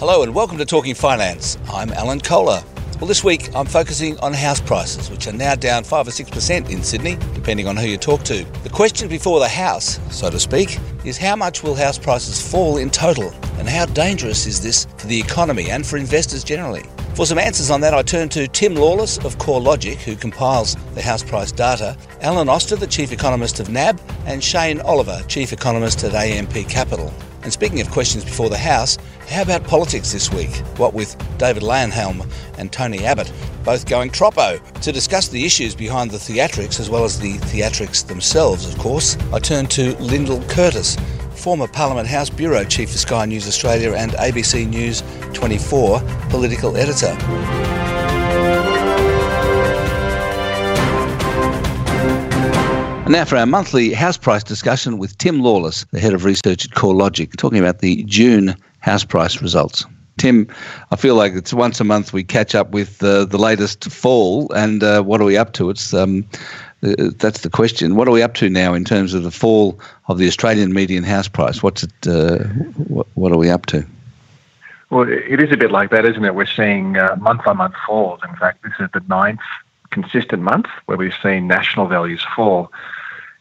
Hello and welcome to Talking Finance. I'm Alan Kohler. Well, this week I'm focusing on house prices, which are now down 5 or 6% in Sydney, depending on who you talk to. The question before the house, so to speak, is how much will house prices fall in total, and how dangerous is this for the economy and for investors generally? For some answers on that, I turn to Tim Lawless of CoreLogic, who compiles the house price data, Alan Oster, the Chief Economist of NAB, and Shane Oliver, Chief Economist at AMP Capital. And speaking of questions before the house, how about politics this week? What with David Leyonhjelm and Tony Abbott both going troppo? To discuss the issues behind the theatrics, as well as the theatrics themselves, of course, I turn to Lyndall Curtis, former Parliament House Bureau Chief for Sky News Australia and ABC News 24 political editor. Now for our monthly house price discussion with Tim Lawless, the head of research at CoreLogic, talking about the June house price results. Tim, I feel like it's once a month we catch up with the latest fall, and what are we up to? It's that's the question. What are we up to now in terms of the fall of the Australian median house price? What's it? What are we up to? Well, it is a bit like that, isn't it? We're seeing month-on-month falls. In fact, this is the ninth consistent month where we've seen national values fall.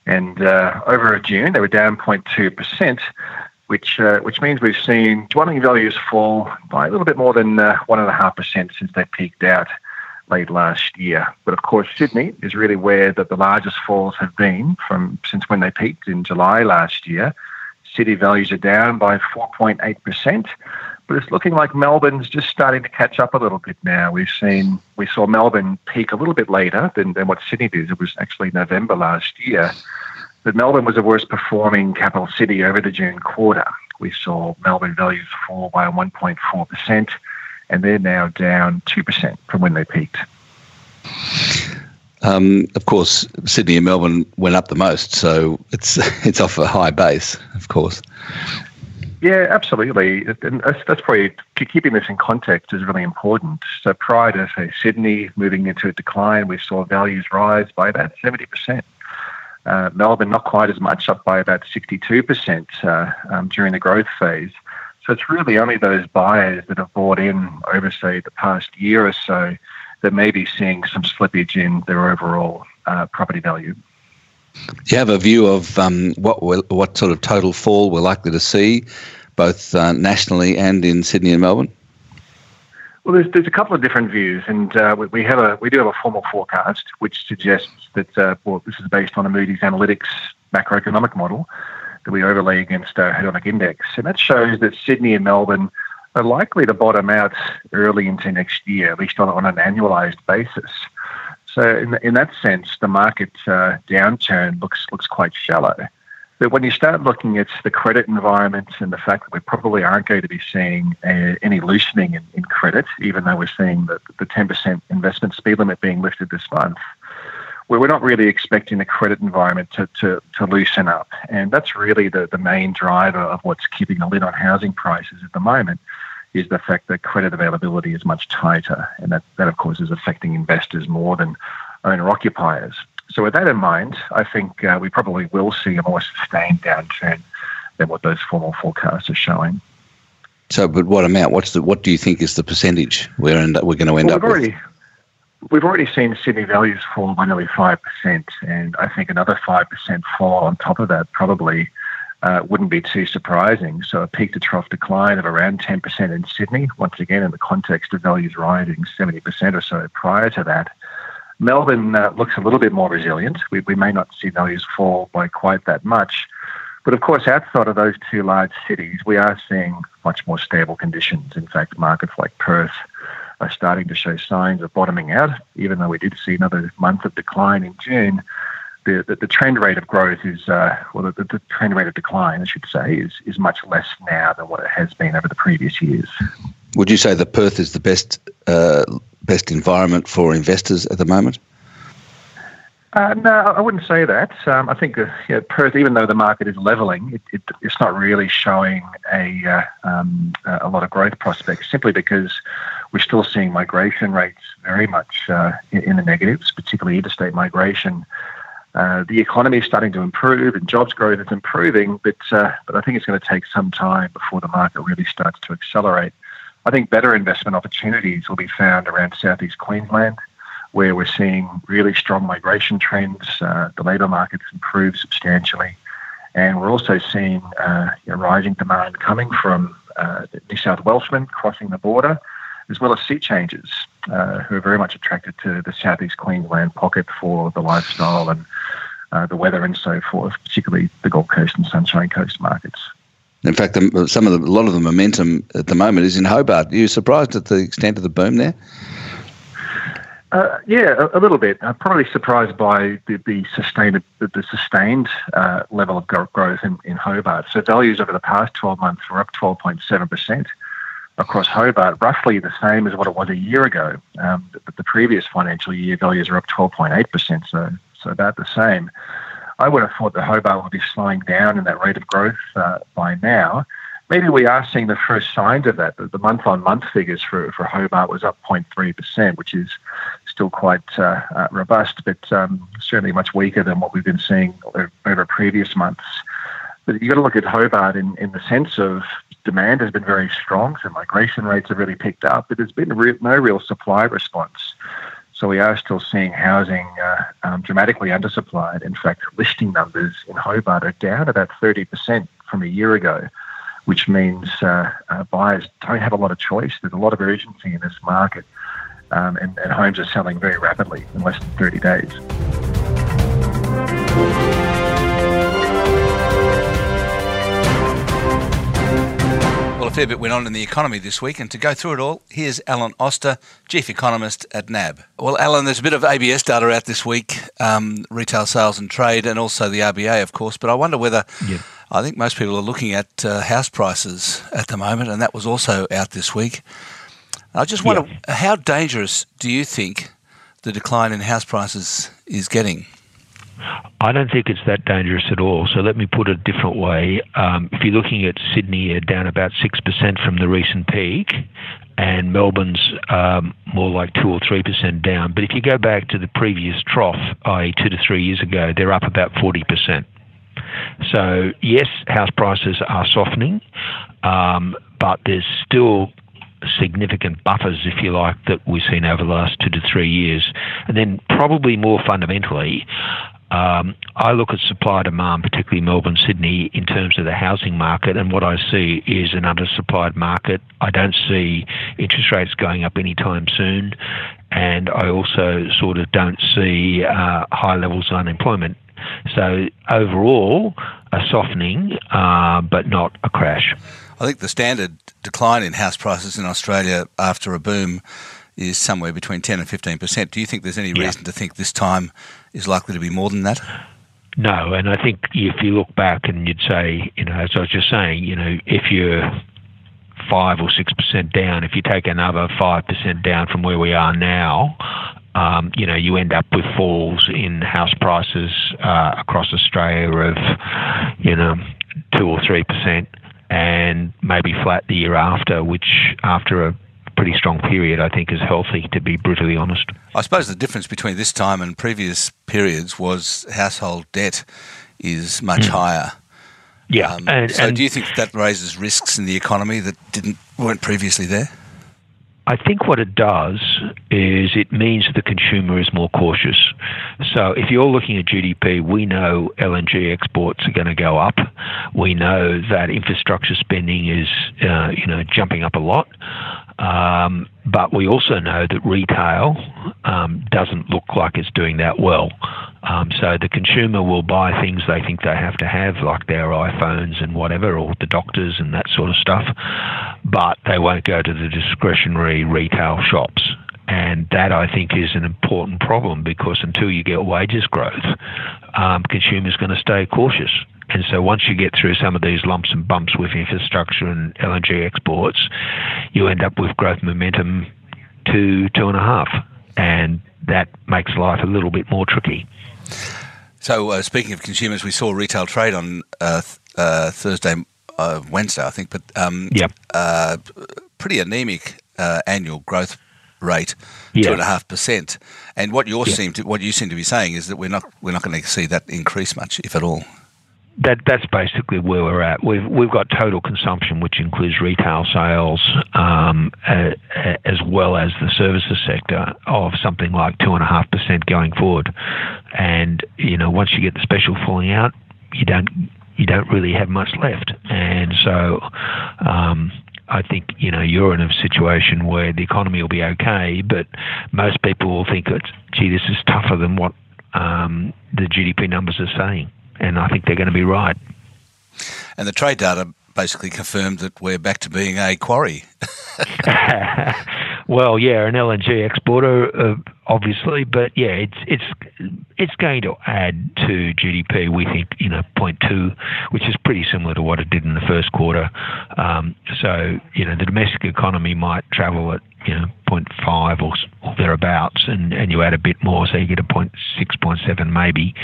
And over June, they were down 0.2%, which means we've seen dwelling values fall by a little bit more than 1.5% since they peaked out late last year. But of course, Sydney is really where the largest falls have been from since when they peaked in July last year. City values are down by 4.8%, but it's looking like Melbourne's just starting to catch up a little bit now. We saw Melbourne peak a little bit later than what Sydney did. It was actually November last year. But Melbourne was the worst performing capital city over the June quarter. We saw Melbourne values fall by 1.4%, and they're now down 2% from when they peaked. Of course, Sydney and Melbourne went up the most, so it's off a high base, of course. Yeah, absolutely. And that's probably, keeping this in context is really important. So prior to, say, Sydney moving into a decline, we saw values rise by about 70%. Melbourne, not quite as much, up by about 62% during the growth phase. So it's really only those buyers that have bought in over, say, the past year or so that may be seeing some slippage in their overall property value. Do you have a view of what sort of total fall we're likely to see, both nationally and in Sydney and Melbourne? Well, there's a couple of different views, and we do have a formal forecast which suggests that this is based on a Moody's Analytics macroeconomic model that we overlay against our hedonic index, and that shows that Sydney and Melbourne are likely to bottom out early into next year, at least on an annualized basis. So in that sense, the market downturn looks quite shallow. But when you start looking at the credit environment and the fact that we probably aren't going to be seeing any loosening in credit, even though we're seeing the 10% investment speed limit being lifted this month, we're not really expecting the credit environment to loosen up. And that's really the main driver of what's keeping a lid on housing prices at the moment, is the fact that credit availability is much tighter, and that of course is affecting investors more than owner-occupiers. So with that in mind, I think we probably will see a more sustained downturn than what those formal forecasts are showing. So, but what amount? What do you think is the percentage we're going to end up with? We've already seen Sydney values fall by nearly 5%, and I think another 5% fall on top of that probably wouldn't be too surprising. So a peak-to-trough decline of around 10% in Sydney, once again in the context of values rising 70% or so prior to that. Melbourne looks a little bit more resilient. We may not see values fall by quite that much. But of course, outside of those two large cities, we are seeing much more stable conditions. In fact, markets like Perth are starting to show signs of bottoming out. Even though we did see another month of decline in June, The trend rate of growth is, the trend rate of decline, I should say, is much less now than what it has been over the previous years. Would you say that Perth is the best environment for investors at the moment? No, I wouldn't say that. I think Perth, even though the market is leveling, it's not really showing a lot of growth prospects, simply because we're still seeing migration rates very much in the negatives, particularly interstate migration. The economy is starting to improve and jobs growth is improving, but I think it's going to take some time before the market really starts to accelerate. I think better investment opportunities will be found around southeast Queensland, where we're seeing really strong migration trends. The labour market's improved substantially. And we're also seeing rising demand coming from New South Welshmen crossing the border, as well as sea changers who are very much attracted to the southeast Queensland pocket for the lifestyle and the weather and so forth, particularly the Gold Coast and Sunshine Coast markets. In fact, a lot of the momentum at the moment is in Hobart. Are you surprised at the extent of the boom there? Yeah, a little bit. I'm probably surprised by the sustained level of growth in Hobart. So values over the past 12 months were up 12.7% across Hobart, roughly the same as what it was a year ago. But the previous financial year values are up 12.8%, so about the same. I would have thought that Hobart would be slowing down in that rate of growth by now. Maybe we are seeing the first signs of that. The month-on-month figures for Hobart was up 0.3%, which is still quite robust, but certainly much weaker than what we've been seeing over previous months. But you've got to look at Hobart in the sense of demand has been very strong, so migration rates have really picked up, but there's been no real supply response. So we are still seeing housing dramatically undersupplied. In fact, listing numbers in Hobart are down about 30% from a year ago, which means buyers don't have a lot of choice. There's a lot of urgency in this market, and homes are selling very rapidly in less than 30 days. Well, a fair bit went on in the economy this week, and to go through it all, here's Alan Oster, Chief Economist at NAB. Well, Alan, there's a bit of ABS data out this week, retail sales and trade, and also the RBA, of course, but I wonder whether... Yep. I think most people are looking at house prices at the moment, and that was also out this week. I just wonder, how dangerous do you think the decline in house prices is getting? I don't think it's that dangerous at all. So let me put it a different way. If you're looking at Sydney, you're down about 6% from the recent peak, and Melbourne's more like 2 or 3% down. But if you go back to the previous trough, i.e. 2 to 3 years ago, they're up about 40%. So, yes, house prices are softening, but there's still significant buffers, if you like, that we've seen over the last 2 to 3 years. And then probably more fundamentally, I look at supply-demand, particularly Melbourne, Sydney, in terms of the housing market, and what I see is an undersupplied market. I don't see interest rates going up anytime soon, and I also sort of don't see high levels of unemployment. So overall, a softening, but not a crash. I think the standard decline in house prices in Australia after a boom is somewhere between 10 and 15%. Do you think there's any reason to think this time is likely to be more than that? No, and I think if you look back and you'd say, as I was just saying, if you're 5 or 6% down, if you take another 5% down from where we are now, you end up with falls in house prices across Australia of, 2 or 3% and maybe flat the year after, which after a pretty strong period I think is healthy, to be brutally honest. I suppose the difference between this time and previous periods was household debt is much higher. Yeah. So do you think that raises risks in the economy that weren't previously there? I think what it does is it means the consumer is more cautious. So if you're looking at GDP, we know LNG exports are going to go up. We know that infrastructure spending is, jumping up a lot. But we also know that retail doesn't look like it's doing that well. So the consumer will buy things they think they have to have, like their iPhones and whatever, or the doctors and that sort of stuff, but they won't go to the discretionary retail shops. And that, I think, is an important problem, because until you get wages growth, consumers are going to stay cautious. And so once you get through some of these lumps and bumps with infrastructure and LNG exports, you end up with growth momentum 2, 2.5. And that makes life a little bit more tricky. So speaking of consumers, we saw retail trade on Wednesday, I think, but pretty anemic annual growth rate, 2.5%. And what you seem to be saying is that we're not going to see that increase much, if at all. That's basically where we're at. We've got total consumption, which includes retail sales as well as the services sector, of something like 2.5% going forward. And you know, once you get the special falling out, you don't really have much left. And so I think, you know, you're in a situation where the economy will be okay, but most people will think, gee, this is tougher than what the GDP numbers are saying. And I think they're going to be right. And the trade data basically confirmed that we're back to being a quarry. Well, yeah, an LNG exporter, obviously, but yeah, it's going to add to GDP. We think, you know, 0.2, which is pretty similar to what it did in the first quarter. So you know, the domestic economy might travel at 0.5 or thereabouts, and you add a bit more, so you get a 0.6, 0.7 maybe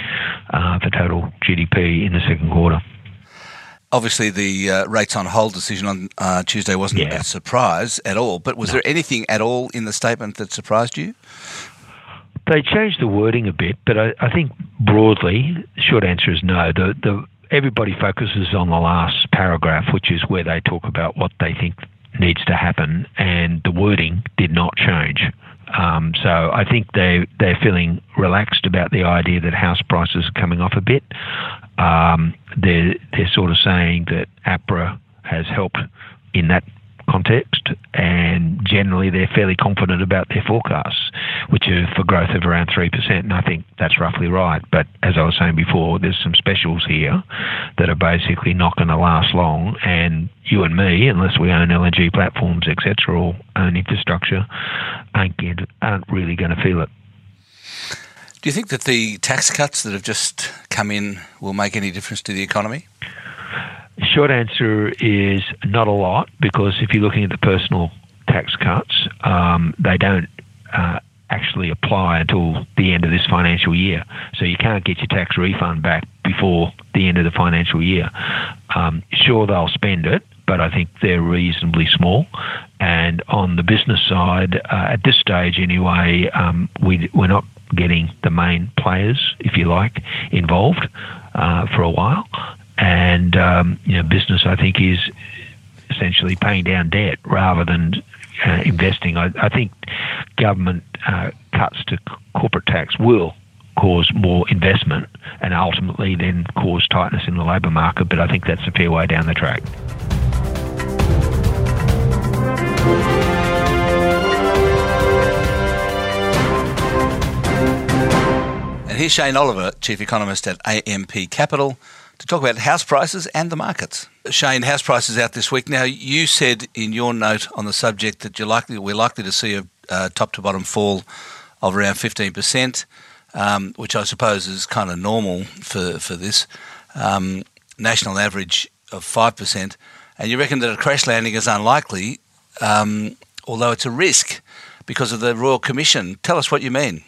for total GDP in the second quarter. Obviously, the rates on hold decision on Tuesday wasn't a surprise at all, but was there anything at all in the statement that surprised you? They changed the wording a bit, but I think broadly, short answer is no. Everybody focuses on the last paragraph, which is where they talk about what they think needs to happen, and the wording did not change. So I think they're feeling relaxed about the idea that house prices are coming off a bit. They're sort of saying that APRA has helped in that context, and generally they're fairly confident about their forecasts, which are for growth of around 3%, and I think that's roughly right. But as I was saying before, there's some specials here that are basically not going to last long, and you and me, unless we own LNG platforms, etc., or own infrastructure, aren't really going to feel it. Do you think that the tax cuts that have just come in will make any difference to the economy? Short answer is not a lot, because if you're looking at the personal tax cuts, they don't actually apply until the end of this financial year. So you can't get your tax refund back before the end of the financial year. Sure, they'll spend it, but I think they're reasonably small. And on the business side, at this stage anyway, we're not getting the main players, if you like, involved for a while. And business, I think, is essentially paying down debt rather than investing. I think government cuts to corporate tax will cause more investment and ultimately then cause tightness in the labour market, but I think that's a fair way down the track. And here's Shane Oliver, Chief Economist at AMP Capital, to talk about house prices and the markets. Shane, house prices out this week. Now, you said in your note on the subject that we're likely to see a top-to-bottom fall of around 15%, which I suppose is kind of normal for this, national average of 5%. And you reckon that a crash landing is unlikely, although it's a risk because of the Royal Commission. Tell us what you mean.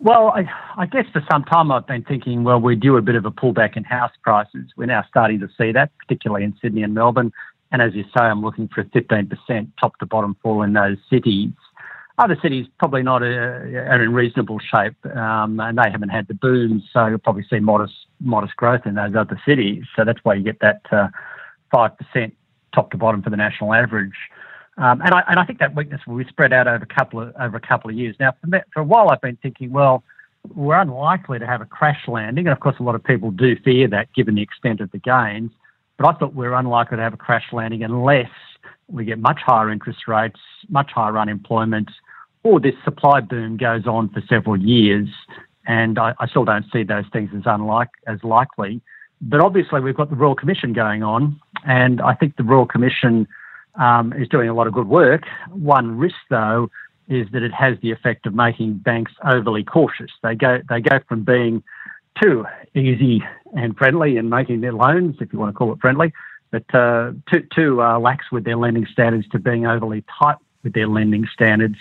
Well, I guess for some time I've been thinking, well, we're due a bit of a pullback in house prices. We're now starting to see that, particularly in Sydney and Melbourne. And as you say, I'm looking for a 15% top-to-bottom fall in those cities. Other cities probably not are in reasonable shape, and they haven't had the boom, so you'll probably see modest growth in those other cities. So that's why you get that 5% top-to-bottom for the national average. And I think that weakness will be spread out over a couple of years. Now, for a while, I've been thinking, well, we're unlikely to have a crash landing, and of course, a lot of people do fear that, given the extent of the gains. But I thought we're unlikely to have a crash landing unless we get much higher interest rates, much higher unemployment, or this supply boom goes on for several years. And I still don't see those things as likely. But obviously, we've got the Royal Commission going on, and I think the Royal Commission is doing a lot of good work. One risk, though, is that it has the effect of making banks overly cautious. They go from being too easy and friendly in making their loans, if you want to call it friendly, but too lax with their lending standards to being overly tight with their lending standards.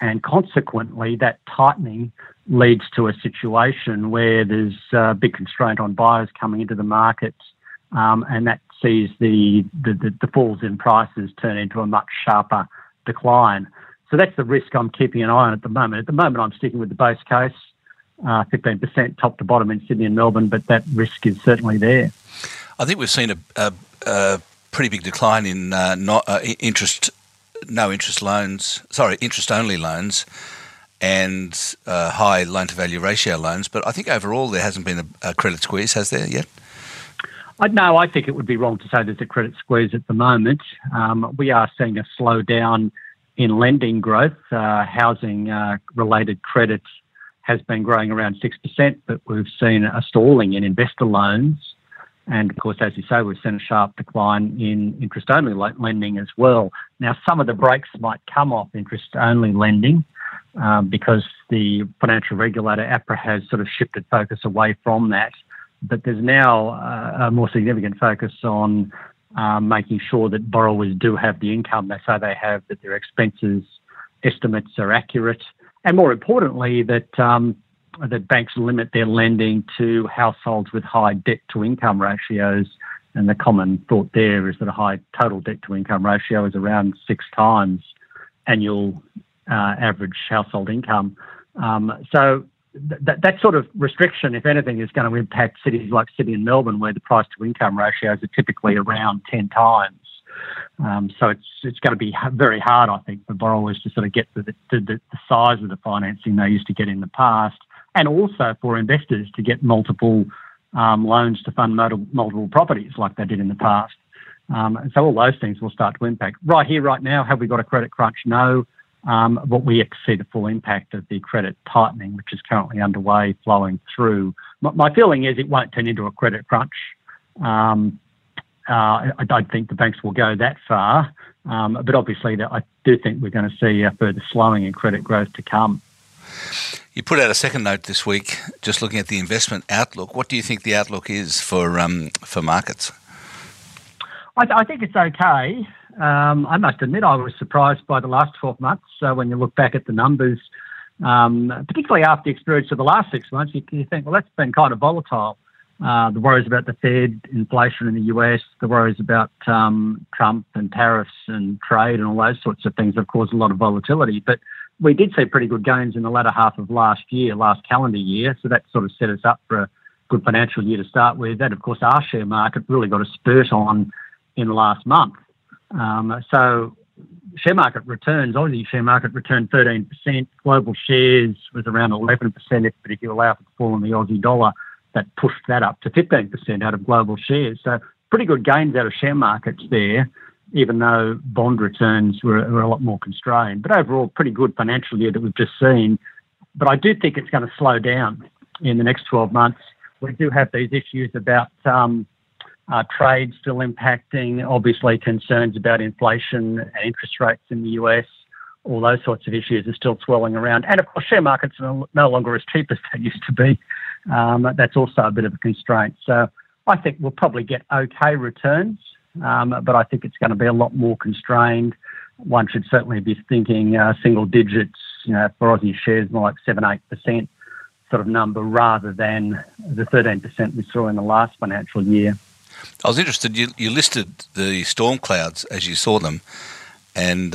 And consequently, that tightening leads to a situation where there's a big constraint on buyers coming into the market, and that sees the falls in prices turn into a much sharper decline. So that's the risk I'm keeping an eye on at the moment. At the moment, I'm sticking with the base case. 15% top to bottom in Sydney and Melbourne, but that risk is certainly there. I think we've seen a pretty big decline in interest-only loans and high loan-to-value ratio loans. But I think overall there hasn't been a credit squeeze, has there yet? No, I think it would be wrong to say there's a credit squeeze at the moment. We are seeing a slowdown in lending growth. Housing-related credit has been growing around 6%, but we've seen a stalling in investor loans. And, of course, as you say, we've seen a sharp decline in interest-only lending as well. Now, some of the brakes might come off interest-only lending because the financial regulator, APRA, has sort of shifted focus away from that. But there's now a more significant focus on making sure that borrowers do have the income they say they have, that their expenses estimates are accurate, and more importantly, that that banks limit their lending to households with high debt-to-income ratios. And the common thought there is that a high total debt-to-income ratio is around 6 times annual average household income. So that sort of restriction, if anything, is going to impact cities like Sydney and Melbourne, where the price-to-income ratios are typically around 10 times. So it's going to be very hard, I think, for borrowers to sort of get the size of the financing they used to get in the past, and also for investors to get multiple loans to fund multiple properties like they did in the past. So all those things will start to impact. Right here, right now, have we got a credit crunch? No, but we have to see the full impact of the credit tightening, which is currently underway, flowing through. My feeling is it won't turn into a credit crunch. I don't think the banks will go that far, but obviously I do think we're going to see a further slowing in credit growth to come. You put out a second note this week, just looking at the investment outlook. What do you think the outlook is for markets? I think it's okay. I must admit I was surprised by the last 12 months. So when you look back at the numbers, particularly after the experience of the last 6 months, you think, well, that's been kind of volatile. The worries about the Fed, inflation in the US, the worries about Trump and tariffs and trade and all those sorts of things have caused a lot of volatility. But we did see pretty good gains in the latter half of last calendar year. So that sort of set us up for a good financial year to start with. And, of course, our share market really got a spurt on in the last month. So share market returns, Aussie share market returned 13%. Global shares was around 11%, if you allow for the fall in the Aussie dollar. That pushed that up to 15% out of global shares. So pretty good gains out of share markets there, even though bond returns were a lot more constrained. But overall, pretty good financial year that we've just seen. But I do think it's going to slow down in the next 12 months. We do have these issues about trade still impacting, obviously concerns about inflation and interest rates in the US. All those sorts of issues are still swirling around. And, of course, share markets are no longer as cheap as they used to be. That's also a bit of a constraint. So I think we'll probably get okay returns, but I think it's going to be a lot more constrained. One should certainly be thinking single digits, for Aussie shares, more like 7%, 8% sort of number rather than the 13% we saw in the last financial year. I was interested, you listed the storm clouds as you saw them, and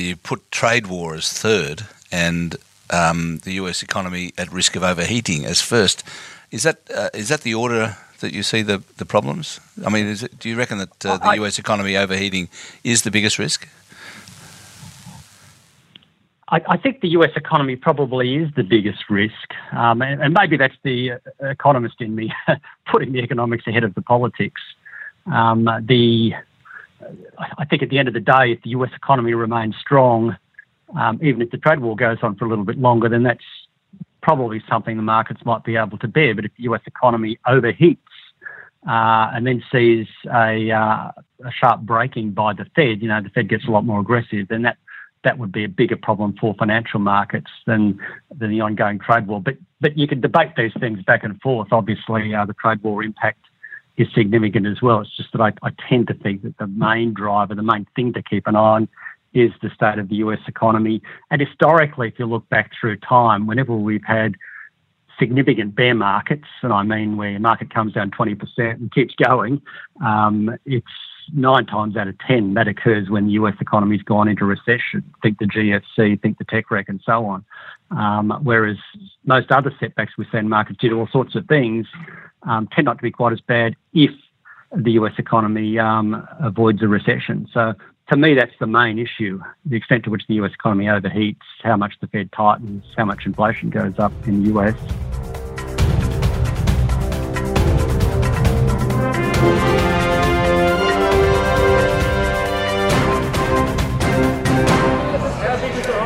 you put trade war as third and the US economy at risk of overheating as first. Is that the order that you see the problems? I mean, do you reckon that the US economy overheating is the biggest risk? I think the US economy probably is the biggest risk, and maybe that's the economist in me putting the economics ahead of the politics. I think at the end of the day, if the US economy remains strong, even if the trade war goes on for a little bit longer, then that's probably something the markets might be able to bear. But if the US economy overheats and then sees a sharp breaking by the Fed, the Fed gets a lot more aggressive, then that would be a bigger problem for financial markets than the ongoing trade war. But you can debate these things back and forth. Obviously, the trade war impact is significant as well. It's just that I tend to think that the main driver, the main thing to keep an eye on, is the state of the US economy. And historically, if you look back through time, whenever we've had significant bear markets, and I mean where a market comes down 20% and keeps going, it's nine times out of 10, that occurs when the US economy's gone into recession. Think the GFC, think the tech wreck and so on. Whereas most other setbacks we've seen, markets did all sorts of things, tend not to be quite as bad if the US economy avoids a recession. So to me, that's the main issue, the extent to which the US economy overheats, how much the Fed tightens, how much inflation goes up in the US.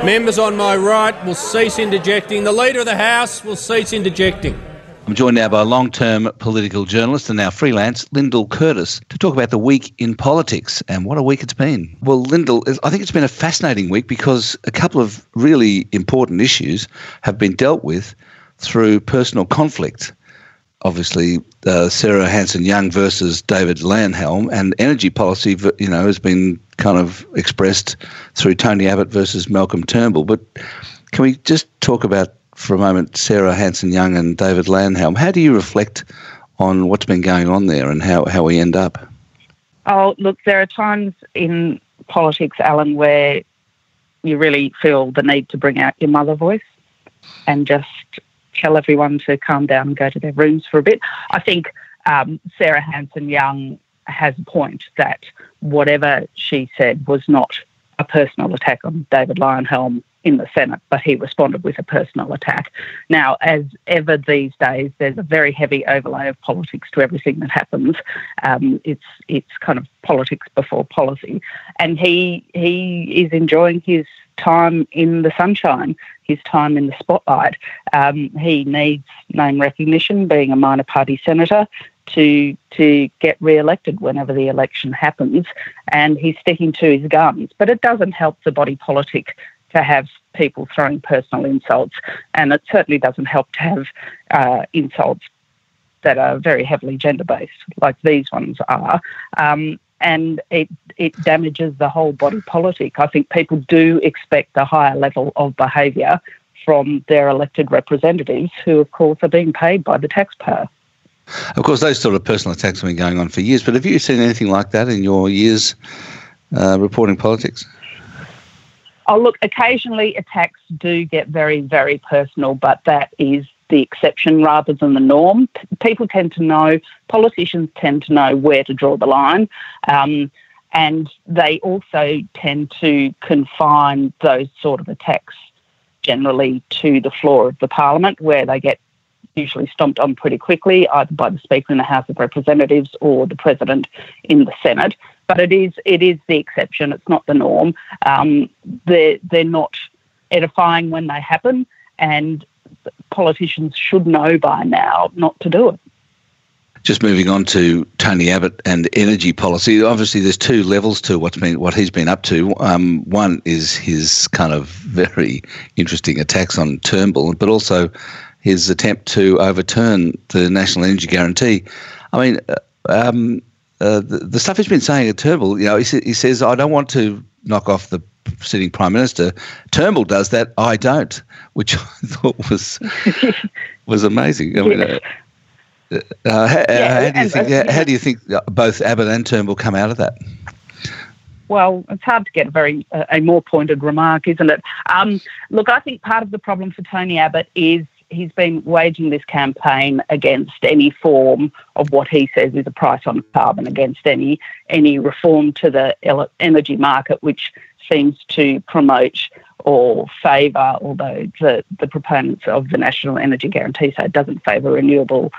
Members on my right will cease interjecting. The Leader of the House will cease interjecting. I'm joined now by long-term political journalist and now freelance, Lyndall Curtis, to talk about the week in politics and what a week it's been. Well, Lyndall, I think it's been a fascinating week because a couple of really important issues have been dealt with through personal conflict. Obviously, Sarah Hanson-Young versus David Leyonhjelm, and energy policy, you know, has been kind of expressed through Tony Abbott versus Malcolm Turnbull. But can we just talk about for a moment, Sarah Hanson-Young and David Leyonhjelm. How do you reflect on what's been going on there and how we end up? Oh, look, there are times in politics, Alan, where you really feel the need to bring out your mother voice and just tell everyone to calm down and go to their rooms for a bit. I think Sarah Hanson-Young has a point that whatever she said was not a personal attack on David Leyonhjelm in the Senate, but he responded with a personal attack. Now, as ever these days, there's a very heavy overlay of politics to everything that happens. It's kind of politics before policy. And he is enjoying his time in the sunshine, his time in the spotlight. He needs name recognition, being a minor party senator, to get re-elected whenever the election happens. And he's sticking to his guns. But it doesn't help the body politic to have people throwing personal insults, and it certainly doesn't help to have insults that are very heavily gender-based, like these ones are, and it damages the whole body politic. I think people do expect a higher level of behaviour from their elected representatives, who, of course, are being paid by the taxpayer. Of course, those sort of personal attacks have been going on for years, but have you seen anything like that in your years reporting politics? Oh, look, occasionally attacks do get very, very personal, but that is the exception rather than the norm. People tend to know, politicians tend to know where to draw the line, and they also tend to confine those sort of attacks generally to the floor of the parliament, where they get usually stomped on pretty quickly, either by the Speaker in the House of Representatives or the President in the Senate. But it is the exception. It's not the norm. They're not edifying when they happen, and politicians should know by now not to do it. Just moving on to Tony Abbott and energy policy. Obviously, there's two levels to what he's been up to. One is his kind of very interesting attacks on Turnbull, but also his attempt to overturn the National Energy Guarantee. I mean, the stuff he's been saying at Turnbull, you know, he says, I don't want to knock off the sitting Prime Minister. Turnbull does that, I don't, which I thought was amazing. I mean, how do you think both Abbott and Turnbull come out of that? Well, it's hard to get a more pointed remark, isn't it? Look, I think part of the problem for Tony Abbott is he's been waging this campaign against any form of what he says is a price on carbon, against any reform to the energy market, which seems to promote or favour, although the proponents of the National Energy Guarantee say it doesn't favour renewable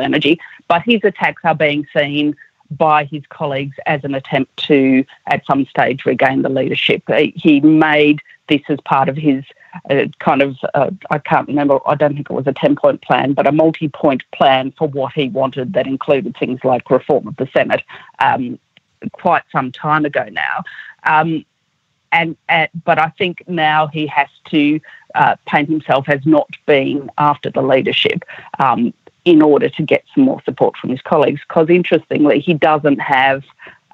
energy. But his attacks are being seen by his colleagues as an attempt to, at some stage, regain the leadership. He made this as part of his I can't remember, I don't think it was a 10-point plan, but a multi-point plan for what he wanted that included things like reform of the Senate quite some time ago now. But I think now he has to paint himself as not being after the leadership in order to get some more support from his colleagues, because interestingly, he doesn't have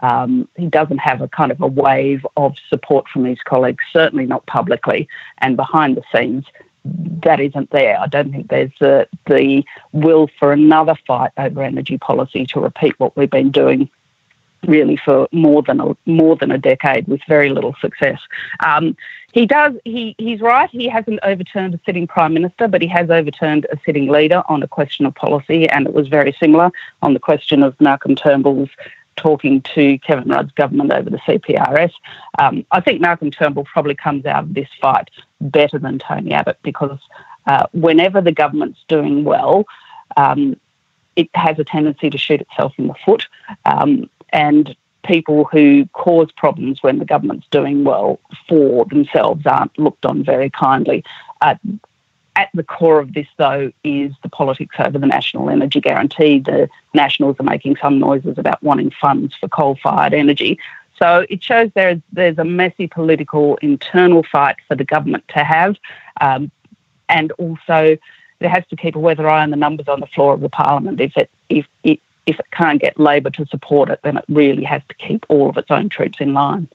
a kind of a wave of support from his colleagues, certainly not publicly, and behind the scenes, that isn't there. I don't think there's the will for another fight over energy policy to repeat what we've been doing really for more than a decade with very little success. He's right. He hasn't overturned a sitting prime minister, but he has overturned a sitting leader on a question of policy, and it was very similar on the question of Malcolm Turnbull's talking to Kevin Rudd's government over the CPRS. I think Malcolm Turnbull probably comes out of this fight better than Tony Abbott, because whenever the government's doing well, it has a tendency to shoot itself in the foot, and people who cause problems when the government's doing well for themselves aren't looked on very kindly. At the core of this, though, is the politics over the National Energy Guarantee. The Nationals are making some noises about wanting funds for coal-fired energy. So it shows there's a messy political internal fight for the government to have, and also it has to keep a weather eye on the numbers on the floor of the Parliament. If it can't get Labor to support it, then it really has to keep all of its own troops in line.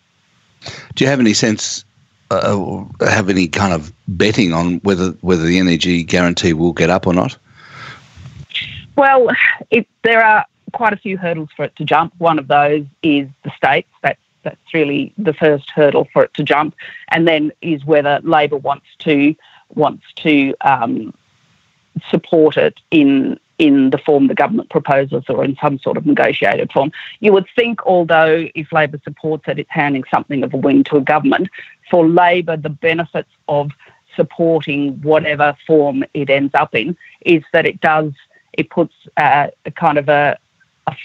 Do you have any sense, have any kind of betting on whether the energy guarantee will get up or not? Well, there are quite a few hurdles for it to jump. One of those is the states. That's really the first hurdle for it to jump, and then is whether Labor wants to support it in the form the government proposes or in some sort of negotiated form. You would think, although, if Labor supports it, it's handing something of a win to a government. For Labor, the benefits of supporting whatever form it ends up in is that it puts a kind of a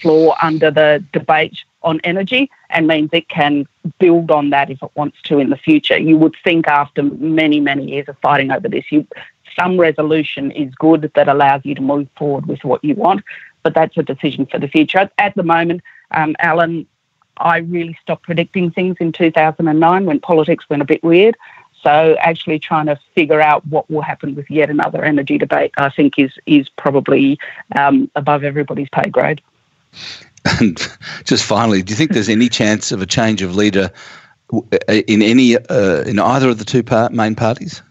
floor under the debate on energy, and means it can build on that if it wants to in the future. You would think after many, many years of fighting over this, some resolution is good that allows you to move forward with what you want, but that's a decision for the future. At the moment, Alan, I really stopped predicting things in 2009 when politics went a bit weird. So actually trying to figure out what will happen with yet another energy debate, I think is probably above everybody's pay grade. And just finally, do you think there's any chance of a change of leader in either of the two main parties?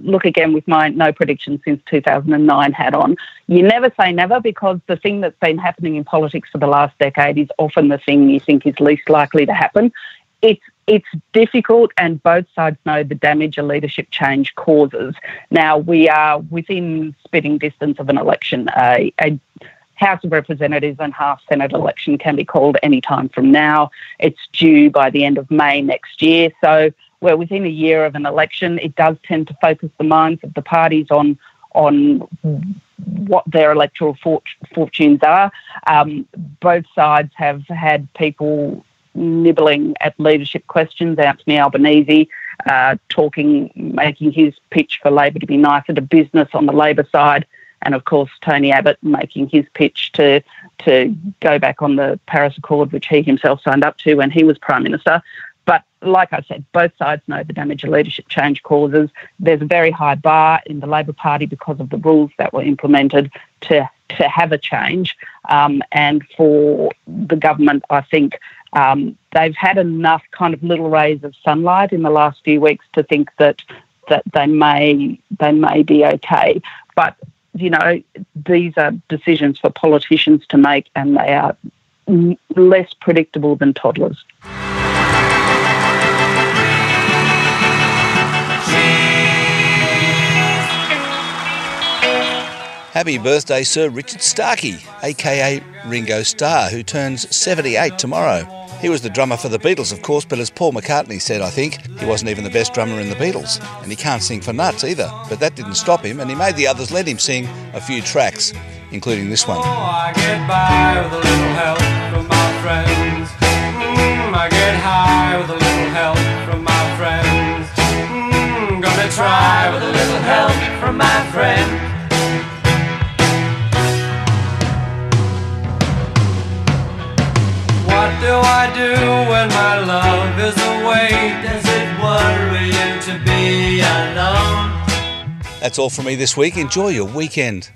Look again with my no prediction since 2009 hat on. You never say never, because the thing that's been happening in politics for the last decade is often the thing you think is least likely to happen. It's difficult, and both sides know the damage a leadership change causes. Now, we are within spitting distance of an election. A House of Representatives and half Senate election can be called any time from now. It's due by the end of May next year. So we're within a year of an election. It does tend to focus the minds of the parties on what their electoral fortunes are. Both sides have had people nibbling at leadership questions. Anthony Albanese making his pitch for Labor to be nicer to business on the Labor side, and of course Tony Abbott making his pitch to go back on the Paris Accord, which he himself signed up to when he was Prime Minister. But like I said, both sides know the damage a leadership change causes. There's a very high bar in the Labor Party because of the rules that were implemented to have a change. And for the government, I think they've had enough kind of little rays of sunlight in the last few weeks to think that they may be okay. But, you know, these are decisions for politicians to make, and they are less predictable than toddlers. Happy birthday, Sir Richard Starkey, a.k.a. Ringo Starr, who turns 78 tomorrow. He was the drummer for the Beatles, of course, but as Paul McCartney said, I think, he wasn't even the best drummer in the Beatles, and he can't sing for nuts either. But that didn't stop him, and he made the others let him sing a few tracks, including this one. Oh, I get by with a little help from my friends. I get high with a little help from my friends. Gonna try with a little help from my friends. What do I do when my love is away? Does it worry you to be alone? That's all from me this week. Enjoy your weekend.